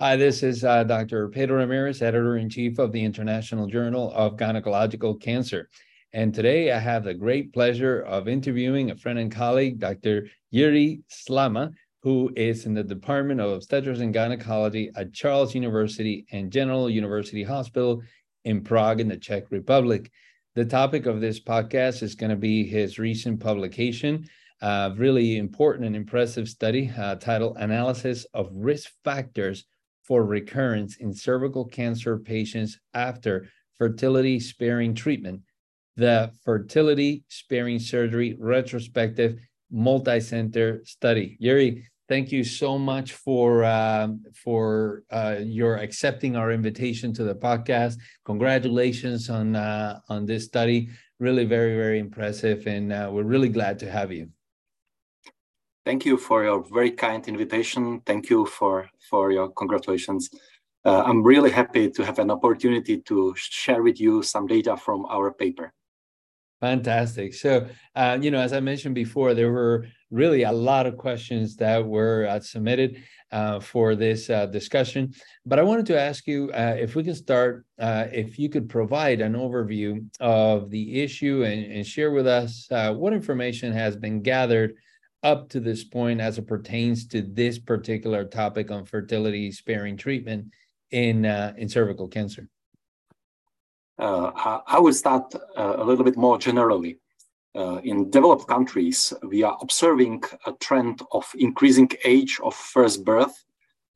Hi, this is Dr. Pedro Ramirez, Editor-in-Chief of the International Journal of Gynecological Cancer. And today I have the great pleasure of interviewing a friend and colleague, Dr. Jiří Sláma, who is in the Department of Obstetrics and Gynecology at Charles University and General University Hospital in Prague in the Czech Republic. The topic of this podcast is going to be his recent publication, a really important and impressive study titled Analysis of Risk Factors for recurrence in cervical cancer patients after fertility-sparing treatment, the fertility-sparing surgery retrospective multicenter study. Jiří, thank you so much for your accepting our invitation to the podcast. Congratulations on this study. Really very, very impressive, and we're really glad to have you. Thank you for your very kind invitation. Thank you for your congratulations. I'm really happy to have an opportunity to share with you some data from our paper. Fantastic. So, you know, as I mentioned before, there were really a lot of questions that were submitted for this discussion. But I wanted to ask you if we could start, if you could provide an overview of the issue and share with us what information has been gathered up to this point as it pertains to this particular topic on fertility-sparing treatment in cervical cancer? I will start a little bit more generally. In developed countries, we are observing a trend of increasing age of first birth,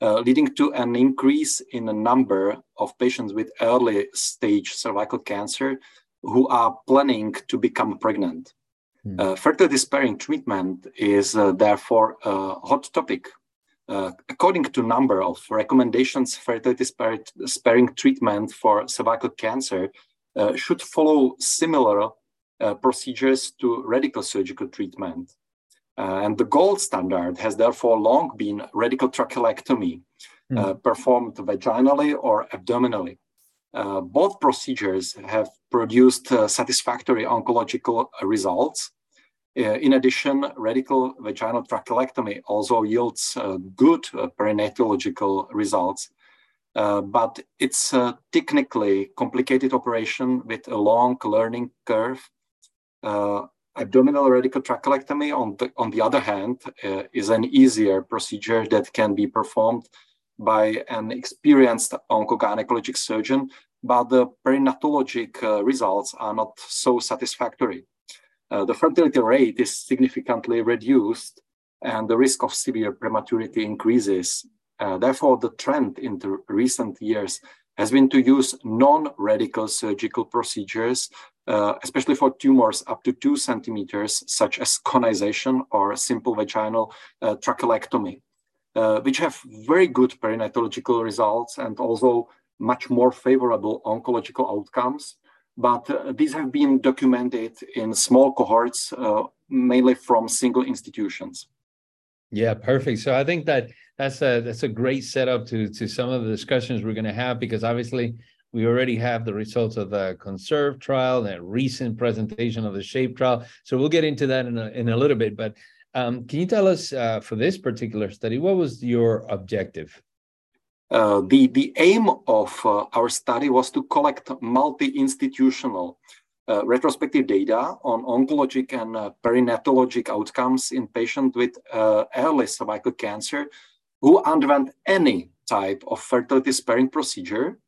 leading to an increase in the number of patients with early stage cervical cancer who are planning to become pregnant. Fertility-sparing treatment is therefore a hot topic. According to a number of recommendations, fertility-sparing treatment for cervical cancer should follow similar procedures to radical surgical treatment. And the gold standard has therefore long been radical trachelectomy, performed vaginally or abdominally. Both procedures have produced satisfactory oncological results. In addition, radical vaginal trachelectomy also yields good perinatological results, but it's a technically complicated operation with a long learning curve. Abdominal radical trachelectomy, on the other hand, is an easier procedure that can be performed by an experienced oncogynecologic surgeon, but the perinatologic results are not so satisfactory. The fertility rate is significantly reduced and the risk of severe prematurity increases. Therefore, the trend in the recent years has been to use non-radical surgical procedures, especially for tumors up to 2 centimeters, such as conization or simple vaginal trachelectomy, which have very good perinatological results and also much more favorable oncological outcomes. But these have been documented in small cohorts, mainly from single institutions. Yeah, perfect. So I think that's a great setup to some of the discussions we're going to have, because obviously we already have the results of the CONSERV trial and a recent presentation of the SHAPE trial. So we'll get into that in a little bit. But can you tell us for this particular study, what was your objective? The aim of our study was to collect multi-institutional retrospective data on oncologic and perinatologic outcomes in patients with early cervical cancer who underwent any type of fertility-sparing procedure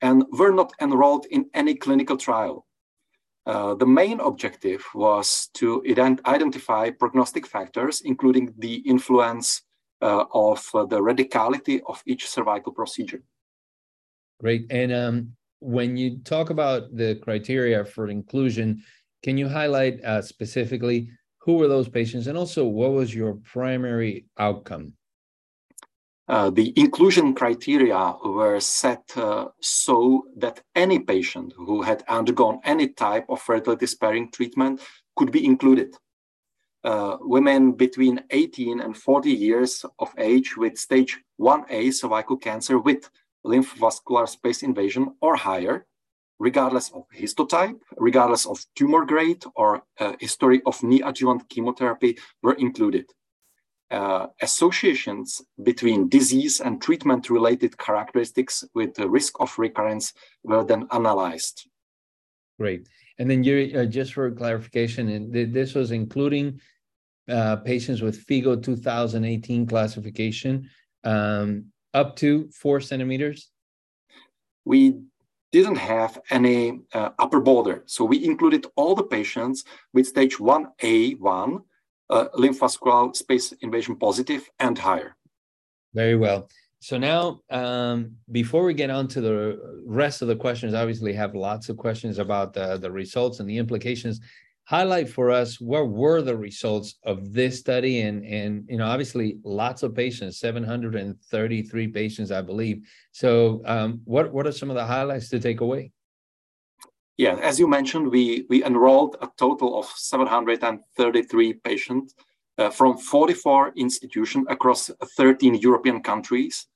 and were not enrolled in any clinical trial. The main objective was to identify prognostic factors, including the influence of the radicality of each cervical procedure. Great. And when you talk about the criteria for inclusion, can you highlight specifically who were those patients and also what was your primary outcome? The inclusion criteria were set so that any patient who had undergone any type of fertility-sparing treatment could be included. Women between 18 and 40 years of age with stage 1A cervical cancer with lymphovascular space invasion or higher, regardless of histotype, regardless of tumor grade or history of neoadjuvant chemotherapy, were included. associations between disease and treatment-related characteristics with the risk of recurrence were then analyzed. Great. And then, Jiří, just for clarification, and this was including patients with FIGO 2018 classification up to 4 centimeters? We didn't have any upper border. So we included all the patients with stage 1A1, lymphovascular space invasion positive and higher. Very well. So now, before we get on to the rest of the questions, obviously have lots of questions about the results and the implications. Highlight for us, what were the results of this study? And you know, obviously lots of patients, 733 patients, I believe. So what are some of the highlights to take away? Yeah, as you mentioned, we enrolled a total of 733 patients from 44 institutions across 13 European countries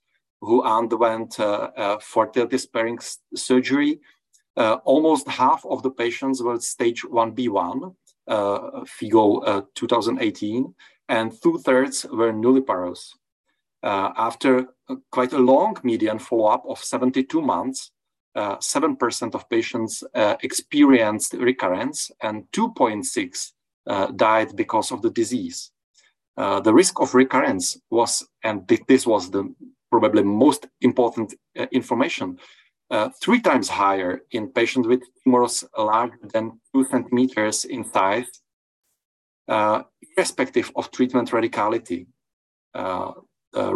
who underwent fertility-sparing surgery. Almost half of the patients were stage 1B1, FIGO 2018, and 2/3 were nulliparous. After quite a long median follow-up of 72 months, 7% of patients experienced recurrence and 2.6 died because of the disease. The risk of recurrence was, and this was the probably most important information, 3 times higher in patients with tumors larger than 2 centimeters in size, irrespective of treatment radicality.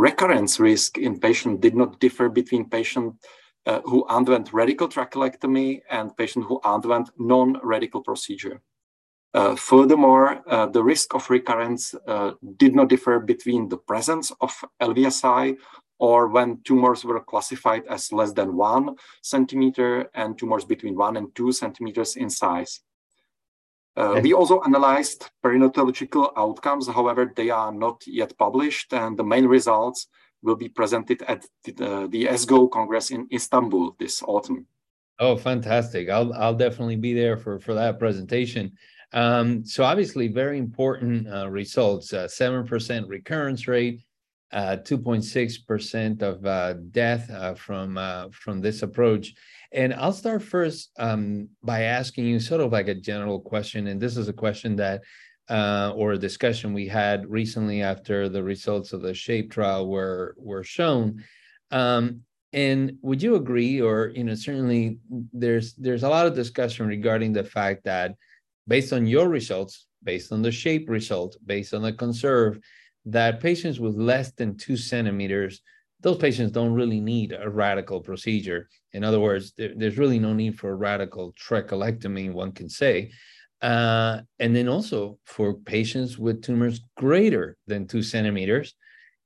Recurrence risk in patients did not differ between patients who underwent radical trachelectomy and patients who underwent non-radical procedure. Furthermore, the risk of recurrence did not differ between the presence of LVSI or when tumors were classified as less than 1 centimeter and tumors between 1 and 2 centimeters in size. We also analyzed perinatological outcomes. However, they are not yet published, and the main results will be presented at the ESGO Congress in Istanbul this autumn. Oh, fantastic. I'll definitely be there for that presentation. So obviously very important results, 7% recurrence rate, 2.6% of death from this approach. And I'll start first by asking you sort of like a general question. And this is a question that or a discussion we had recently after the results of the SHAPE trial were shown. And would you agree, or, you know, certainly there's a lot of discussion regarding the fact that based on your results, based on the SHAPE result, based on the CONSERV, that patients with less than 2 centimeters, those patients don't really need a radical procedure. In other words, there's really no need for a radical trachelectomy, one can say. And then also for patients with tumors greater than 2 centimeters,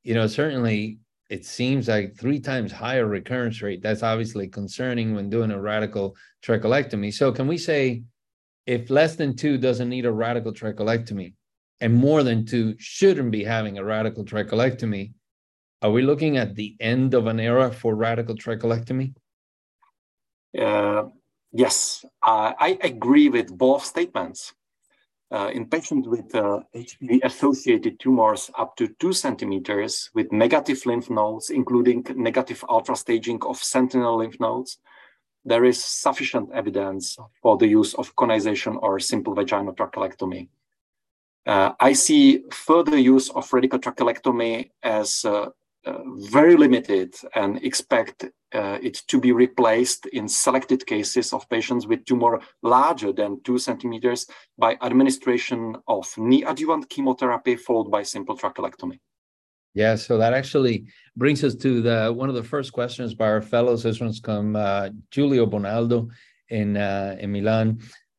you know, certainly it seems like 3 times higher recurrence rate. That's obviously concerning when doing a radical trachelectomy. So can we say if less than 2 doesn't need a radical trachelectomy and more than 2 shouldn't be having a radical trachelectomy, are we looking at the end of an era for radical trachelectomy? Yes, I agree with both statements. In patients with HPV-associated tumors up to 2 centimeters with negative lymph nodes, including negative ultrastaging of sentinel lymph nodes, there is sufficient evidence for the use of conization or simple vaginal trachelectomy. I see further use of radical trachelectomy as very limited and expect it to be replaced in selected cases of patients with tumor larger than 2 centimeters by administration of neoadjuvant chemotherapy followed by simple trachelectomy. Yeah, so that actually brings us to one of the first questions by our fellows. This one's from Giulio Bonaldo in Milan.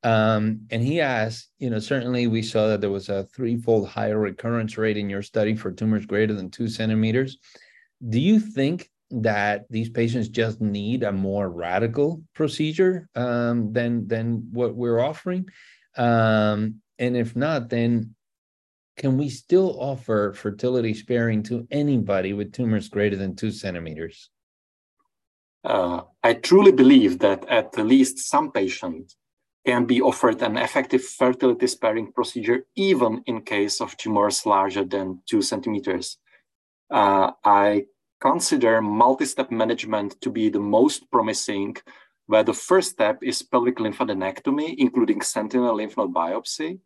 And he asked, you know, certainly we saw that there was a 3-fold higher recurrence rate in your study for tumors greater than 2 centimeters. Do you think that these patients just need a more radical procedure than what we're offering? And if not, then can we still offer fertility sparing to anybody with tumors greater than 2 centimeters? I truly believe that at least some patients and be offered an effective fertility sparing procedure, even in case of tumors larger than 2 centimeters. I consider multi-step management to be the most promising, where the first step is pelvic lymphadenectomy, including sentinel lymph node biopsy,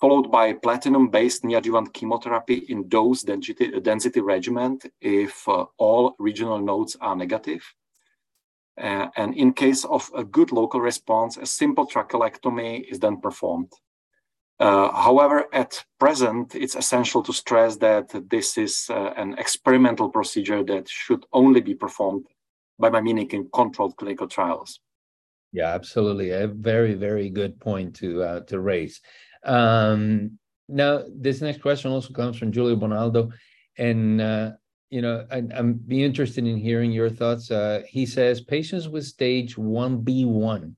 followed by platinum-based neoadjuvant chemotherapy in dose density regimen if all regional nodes are negative. And in case of a good local response, a simple trachelectomy is then performed. However, at present, it's essential to stress that this is an experimental procedure that should only be performed, by my meaning, in controlled clinical trials. Yeah, absolutely. A very, very good point to raise. Now, this next question also comes from Giulio Bonaldo. And, you know, I'm interested in hearing your thoughts. He says, patients with stage 1B1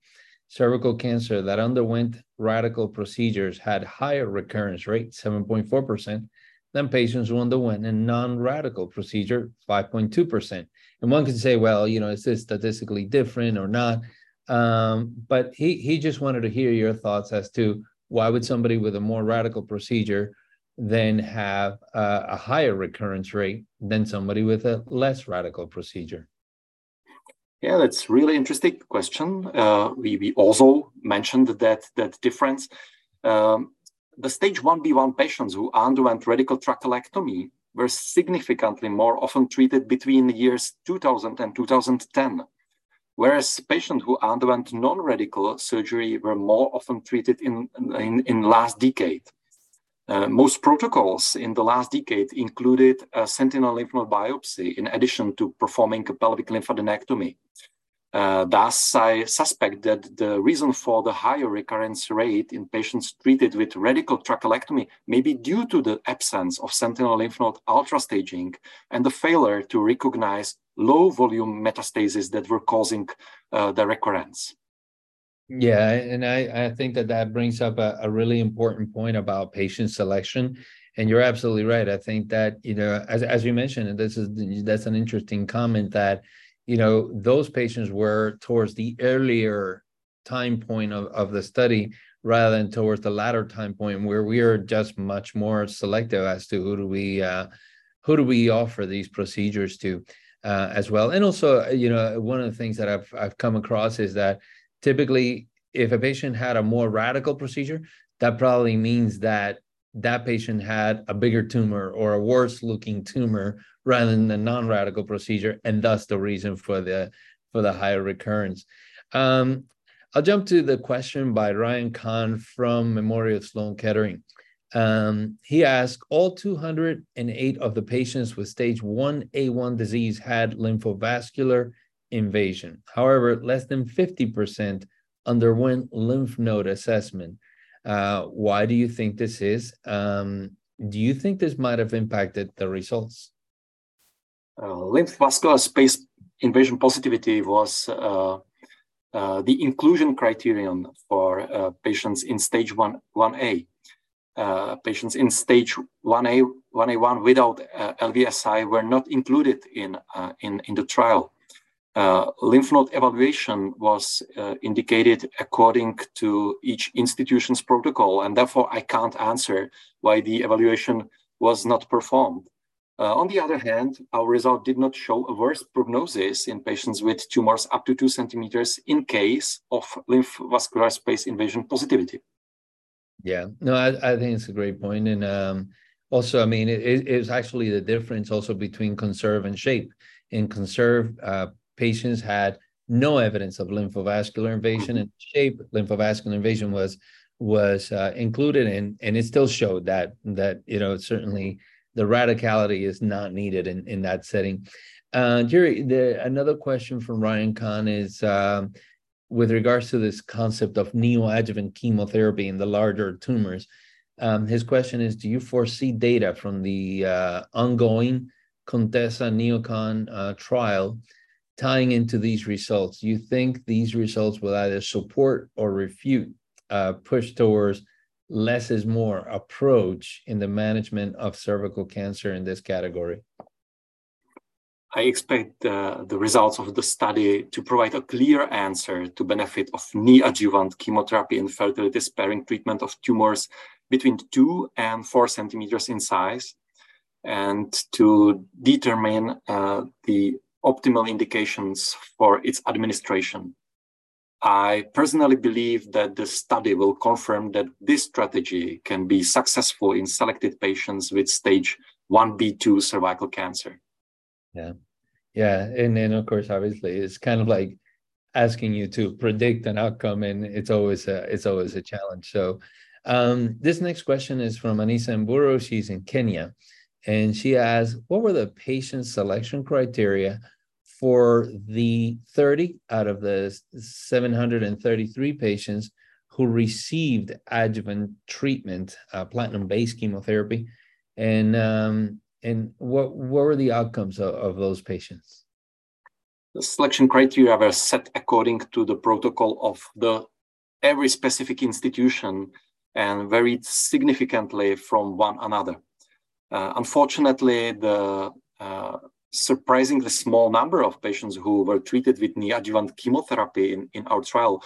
cervical cancer that underwent radical procedures had higher recurrence rate, 7.4%, than patients who underwent a non-radical procedure, 5.2%. And one can say, well, you know, is this statistically different or not? But he just wanted to hear your thoughts as to why would somebody with a more radical procedure then have a higher recurrence rate than somebody with a less radical procedure? Yeah, that's a really interesting question. We also mentioned that difference. The stage 1B1 patients who underwent radical trachelectomy were significantly more often treated between the years 2000 and 2010, whereas patients who underwent non-radical surgery were more often treated in last decade. Most protocols in the last decade included a sentinel lymph node biopsy in addition to performing a pelvic lymphadenectomy. Thus, I suspect that the reason for the higher recurrence rate in patients treated with radical trachelectomy may be due to the absence of sentinel lymph node ultrastaging and the failure to recognize low-volume metastases that were causing the recurrence. Yeah, and I think that brings up a really important point about patient selection. And you're absolutely right. I think that, you know, as you mentioned, and that's an interesting comment that, you know, those patients were towards the earlier time point of the study rather than towards the latter time point where we are just much more selective as to who do we offer these procedures to as well. And also, you know, one of the things that I've come across is that typically if a patient had a more radical procedure, that probably means that patient had a bigger tumor or a worse looking tumor rather than the non-radical procedure, and thus the reason for the higher recurrence. I'll jump to the question by Ryan Kahn from Memorial Sloan Kettering. He asked, all 208 of the patients with stage 1A1 disease had lymphovascular invasion. However, less than 50% underwent lymph node assessment. Why do you think this is? Do you think this might have impacted the results? Lymph vascular space invasion positivity was the inclusion criterion for patients in stage 1A. Patients in stage 1A1 without LVSI were not included in the trial. Lymph node evaluation was indicated according to each institution's protocol, and therefore I can't answer why the evaluation was not performed. On the other hand, our result did not show a worse prognosis in patients with tumors up to 2 centimeters in case of lymph vascular space invasion positivity. Yeah, no, I think it's a great point. And also, I mean, it's actually the difference also between CONSERV and SHAPE. In CONSERV, patients had no evidence of lymphovascular invasion, and SHAPE lymphovascular invasion was included, and it still showed that you know, certainly the radicality is not needed in that setting. Jerry, another question from Ryan Kahn is with regards to this concept of neoadjuvant chemotherapy in the larger tumors. His question is, do you foresee data from the ongoing Contessa-Neocon trial tying into these results? Do you think these results will either support or refute push towards less is more approach in the management of cervical cancer in this category? I expect the results of the study to provide a clear answer to benefit of neoadjuvant chemotherapy and fertility sparing treatment of tumors between 2 and 4 centimeters in size, and to determine the optimal indications for its administration. I personally believe that the study will confirm that this strategy can be successful in selected patients with stage 1B2 cervical cancer. Yeah. And then, of course, obviously, it's kind of like asking you to predict an outcome, and it's always a challenge. So this next question is from Anisa Mburu. She's in Kenya, and she asks, what were the patient selection criteria for the 30 out of the 733 patients who received adjuvant treatment, platinum-based chemotherapy, and what were the outcomes of those patients? The selection criteria were set according to the protocol of every specific institution and varied significantly from one another. Unfortunately, the surprisingly small number of patients who were treated with neoadjuvant chemotherapy in our trial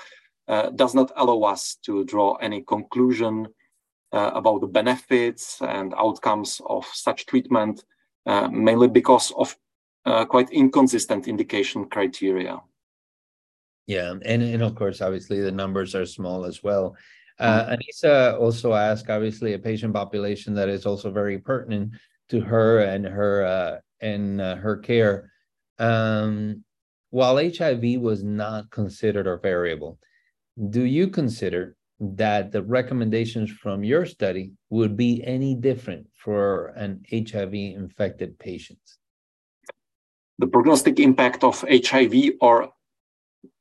does not allow us to draw any conclusion about the benefits and outcomes of such treatment, mainly because of quite inconsistent indication criteria. Yeah, and of course, obviously, the numbers are small as well. Anisa also asked, obviously, a patient population that is also very pertinent to her and her care. While HIV was not considered a variable, do you consider that the recommendations from your study would be any different for an HIV-infected patient? The prognostic impact of HIV or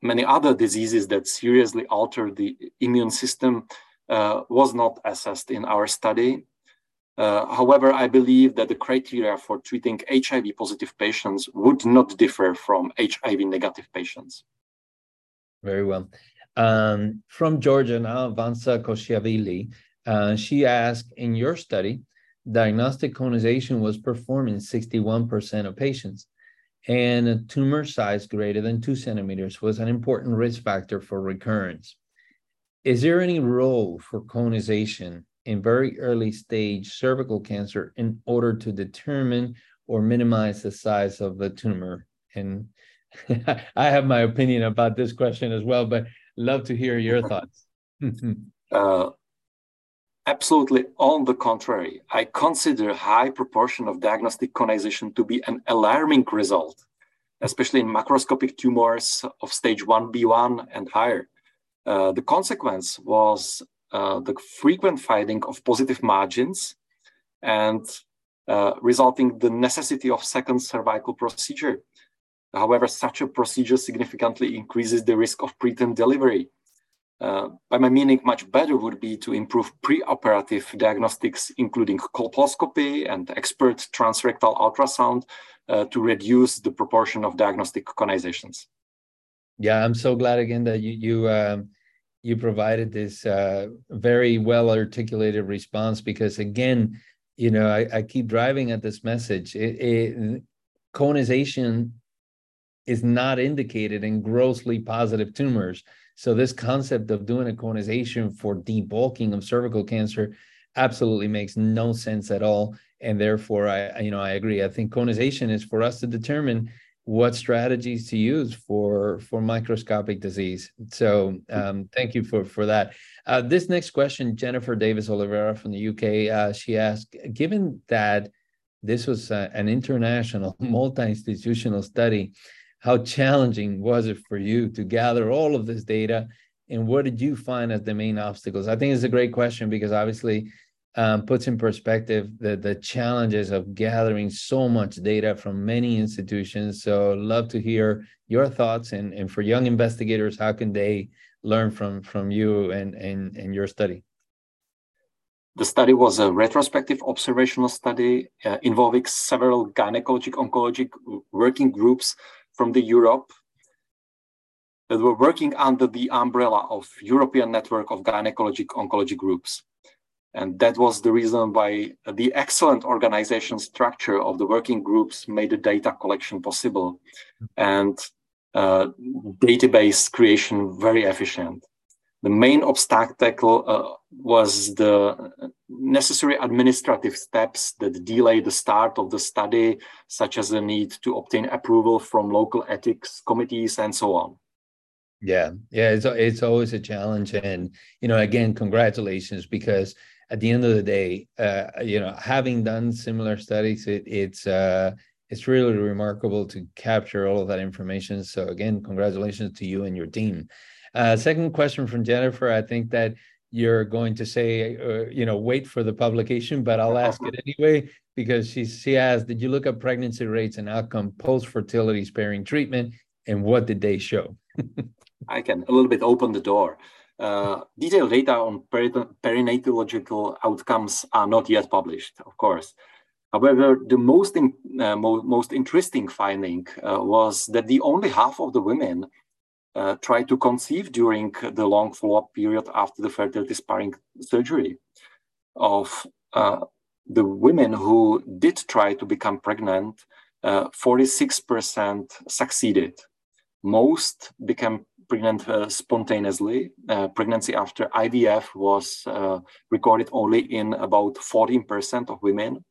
many other diseases that seriously alter the immune system was not assessed in our study. However, I believe that the criteria for treating HIV-positive patients would not differ from HIV-negative patients. Very well. From Georgia now, Vansa Koshiavili, she asked, in your study, diagnostic conization was performed in 61% of patients, and a tumor size greater than 2 centimeters was an important risk factor for recurrence. Is there any role for conization in very early stage cervical cancer in order to determine or minimize the size of the tumor? And I have my opinion about this question as well, but love to hear your thoughts. Absolutely, on the contrary, I consider high proportion of diagnostic conization to be an alarming result, especially in macroscopic tumors of stage 1B1 and higher. The consequence was the frequent finding of positive margins and resulting the necessity of second cervical procedure. However, such a procedure significantly increases the risk of preterm delivery. By my meaning, much better would be to improve preoperative diagnostics, including colposcopy and expert transrectal ultrasound, to reduce the proportion of diagnostic conizations. Yeah, I'm so glad again that you provided this very well articulated response, because again, you know, I keep driving at this message. Conization is not indicated in grossly positive tumors. So this concept of doing a conization for debulking of cervical cancer absolutely makes no sense at all. And therefore, I agree. I think conization is for us to determine what strategies to use for microscopic disease. So thank you for that. This next question, Jennifer Davis Oliveira from the UK, she asked, given that this was an international multi-institutional study, how challenging was it for you to gather all of this data, and what did you find as the main obstacles? I think it's a great question, because obviously puts in perspective the challenges of gathering so much data from many institutions. So love to hear your thoughts, and for young investigators, how can they learn from you and your study? The study was a retrospective observational study involving several gynecologic oncologic working groups from the Europe that were working under the umbrella of European Network of Gynecologic Oncology Groups. And that was the reason why the excellent organization structure of the working groups made the data collection possible and database creation very efficient. The main obstacle was the necessary administrative steps that delayed the start of the study, such as the need to obtain approval from local ethics committees and so on. Yeah, it's always a challenge. And, you know, again, congratulations, because at the end of the day, you know, having done similar studies, it's really remarkable to capture all of that information. So again, congratulations to you and your team. Second question from Jennifer. I think that you're going to say, you know, wait for the publication, but I'll ask it anyway, because she asked, did you look at pregnancy rates and outcome post-fertility sparing treatment, and what did they show? I can a little bit open the door. Detailed data on perinatological outcomes are not yet published, of course. However, the most interesting finding was that the only half of the women tried to conceive during the long follow-up period after the fertility sparing surgery. Of the women who did try to become pregnant, 46% succeeded. Most became pregnant spontaneously. Pregnancy after IVF was recorded only in about 14% of women.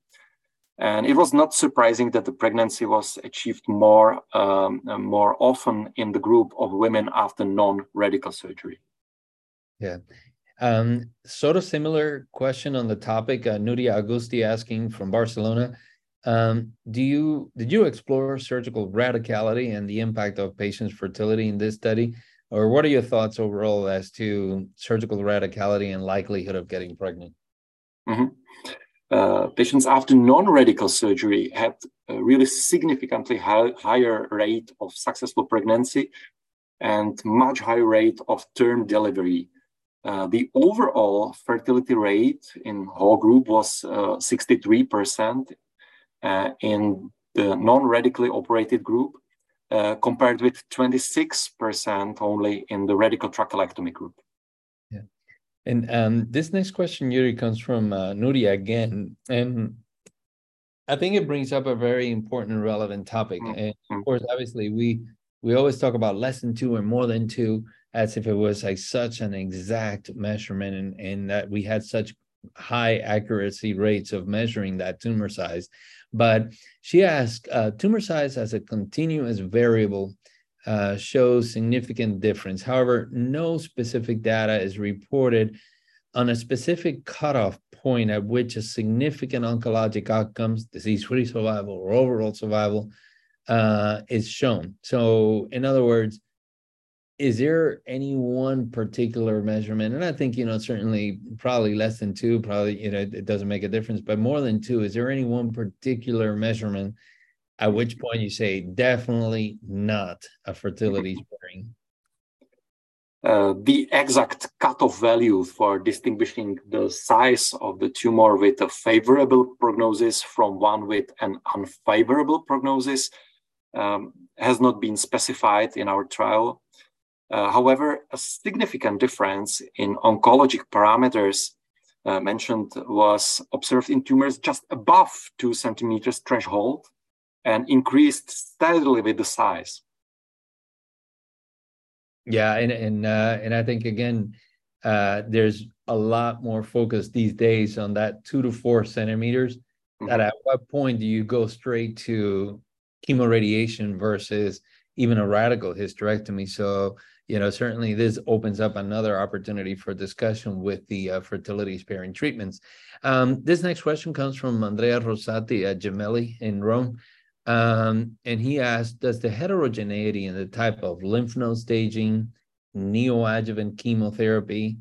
And it was not surprising that the pregnancy was achieved more often in the group of women after non-radical surgery. Yeah. Sort of similar question on the topic, Nuria Agusti asking from Barcelona. Did you explore surgical radicality and the impact of patients' fertility in this study? Or what are your thoughts overall as to surgical radicality and likelihood of getting pregnant? Mm-hmm. Patients after non-radical surgery had a really significantly higher rate of successful pregnancy and much higher rate of term delivery. The overall fertility rate in whole group was 63%. In the non-radically operated group, compared with 26% only in the radical trachelectomy group. Yeah, and this next question, Jiří, comes from Nuria again, and I think it brings up a very important and relevant topic. Mm-hmm. And of course, obviously, we always talk about less than two and more than two as if it was like such an exact measurement, and that we had such high accuracy rates of measuring that tumor size. But she asked, tumor size as a continuous variable shows significant difference. However, no specific data is reported on a specific cutoff point at which a significant oncologic outcomes, disease-free survival or overall survival, is shown. So in other words, is there any one particular measurement? And I think, you know, certainly probably less than two, probably, you know, it doesn't make a difference, but more than two, is there any one particular measurement at which point you say definitely not a fertility sparing? The exact cutoff value for distinguishing the size of the tumor with a favorable prognosis from one with an unfavorable prognosis has not been specified in our trial. However, a significant difference in oncologic parameters mentioned was observed in tumors just above 2 centimeters threshold and increased steadily with the size. Yeah, and I think, again, there's a lot more focus these days on that 2 to 4 centimeters. Mm-hmm. That at what point do you go straight to chemoradiation versus even a radical hysterectomy? So, you know, certainly this opens up another opportunity for discussion with the fertility sparing treatments. This next question comes from Andrea Rosati at Gemelli in Rome. And he asked, does the heterogeneity in the type of lymph node staging, neoadjuvant chemotherapy,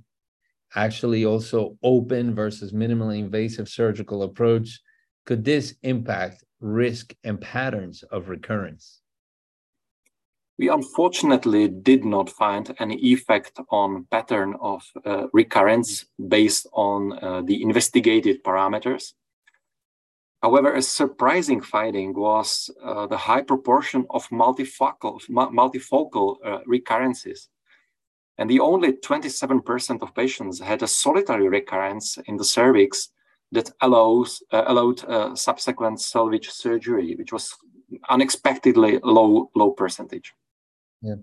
actually also open versus minimally invasive surgical approach, could this impact risk and patterns of recurrence? We unfortunately did not find any effect on pattern of recurrence based on the investigated parameters. However, a surprising finding was the high proportion of multifocal recurrences. and the only 27% of patients had a solitary recurrence in the cervix that allowed subsequent salvage surgery, which was unexpectedly low percentage. Yeah.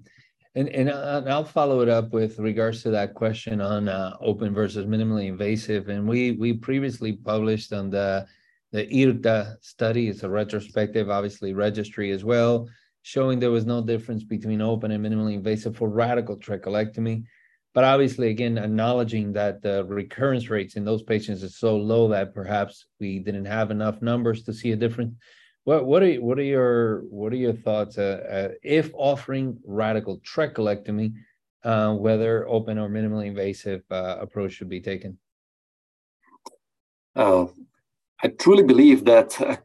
And I'll follow it up with regards to that question on open versus minimally invasive. And we previously published on the IRTA study. It's a retrospective, obviously, registry as well, showing there was no difference between open and minimally invasive for radical trachelectomy. But obviously, again, acknowledging that the recurrence rates in those patients is so low that perhaps we didn't have enough numbers to see a difference. What are your thoughts if offering radical trachelectomy, whether open or minimally invasive approach should be taken? I truly believe that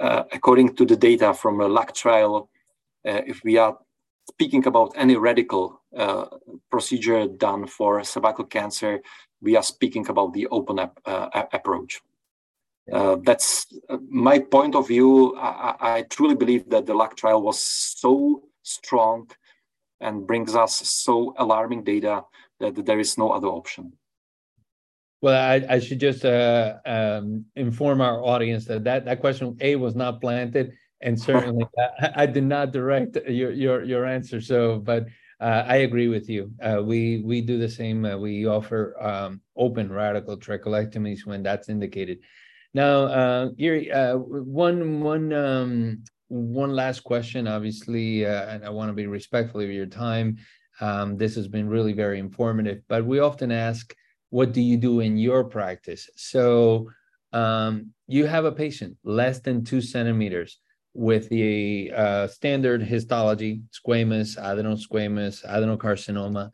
according to the data from a LAC trial, if we are speaking about any radical procedure done for cervical cancer, we are speaking about the open approach. That's my point of view. I truly believe that the LAC trial was so strong and brings us so alarming data that there is no other option. Well, I should just inform our audience that question, A, was not planted, and certainly I did not direct your answer. So, but I agree with you. We do the same. We offer open radical trachelectomies when that's indicated. Now, Jiří, one last question, obviously, and I want to be respectful of your time. This has been really very informative, but we often ask, what do you do in your practice? So you have a patient less than 2 centimeters with the standard histology, squamous, adenosquamous, adenocarcinoma,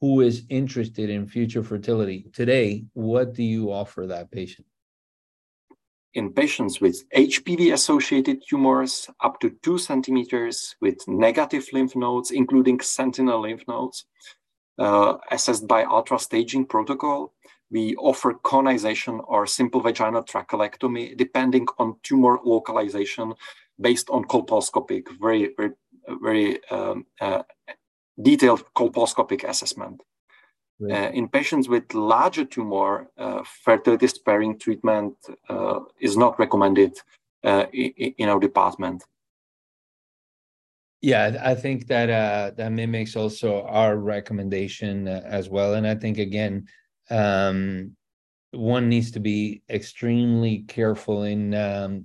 who is interested in future fertility. Today, what do you offer that patient? In patients with HPV-associated tumors up to 2 centimeters with negative lymph nodes, including sentinel lymph nodes, assessed by ultra-staging protocol, we offer conization or simple vaginal trachelectomy, depending on tumor localization, based on colposcopic, very, very detailed colposcopic assessment. In patients with larger tumor, fertility-sparing treatment is not recommended in our department. Yeah, I think that that mimics also our recommendation as well. And I think, again, one needs to be extremely careful in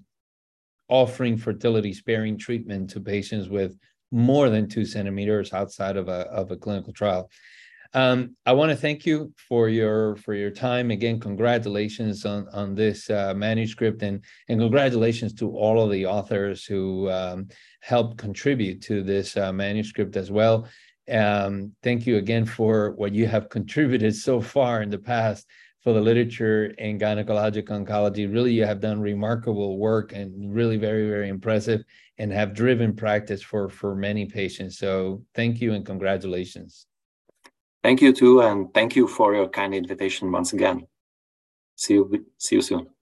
offering fertility-sparing treatment to patients with more than 2 centimeters outside of a clinical trial. I want to thank you for your time. Again, congratulations on this manuscript, and congratulations to all of the authors who helped contribute to this manuscript as well. Thank you again for what you have contributed so far in the past for the literature in gynecologic oncology. Really, you have done remarkable work and really very, very impressive, and have driven practice for many patients. So thank you and congratulations. Thank you too, and thank you for your kind invitation once again. See you soon.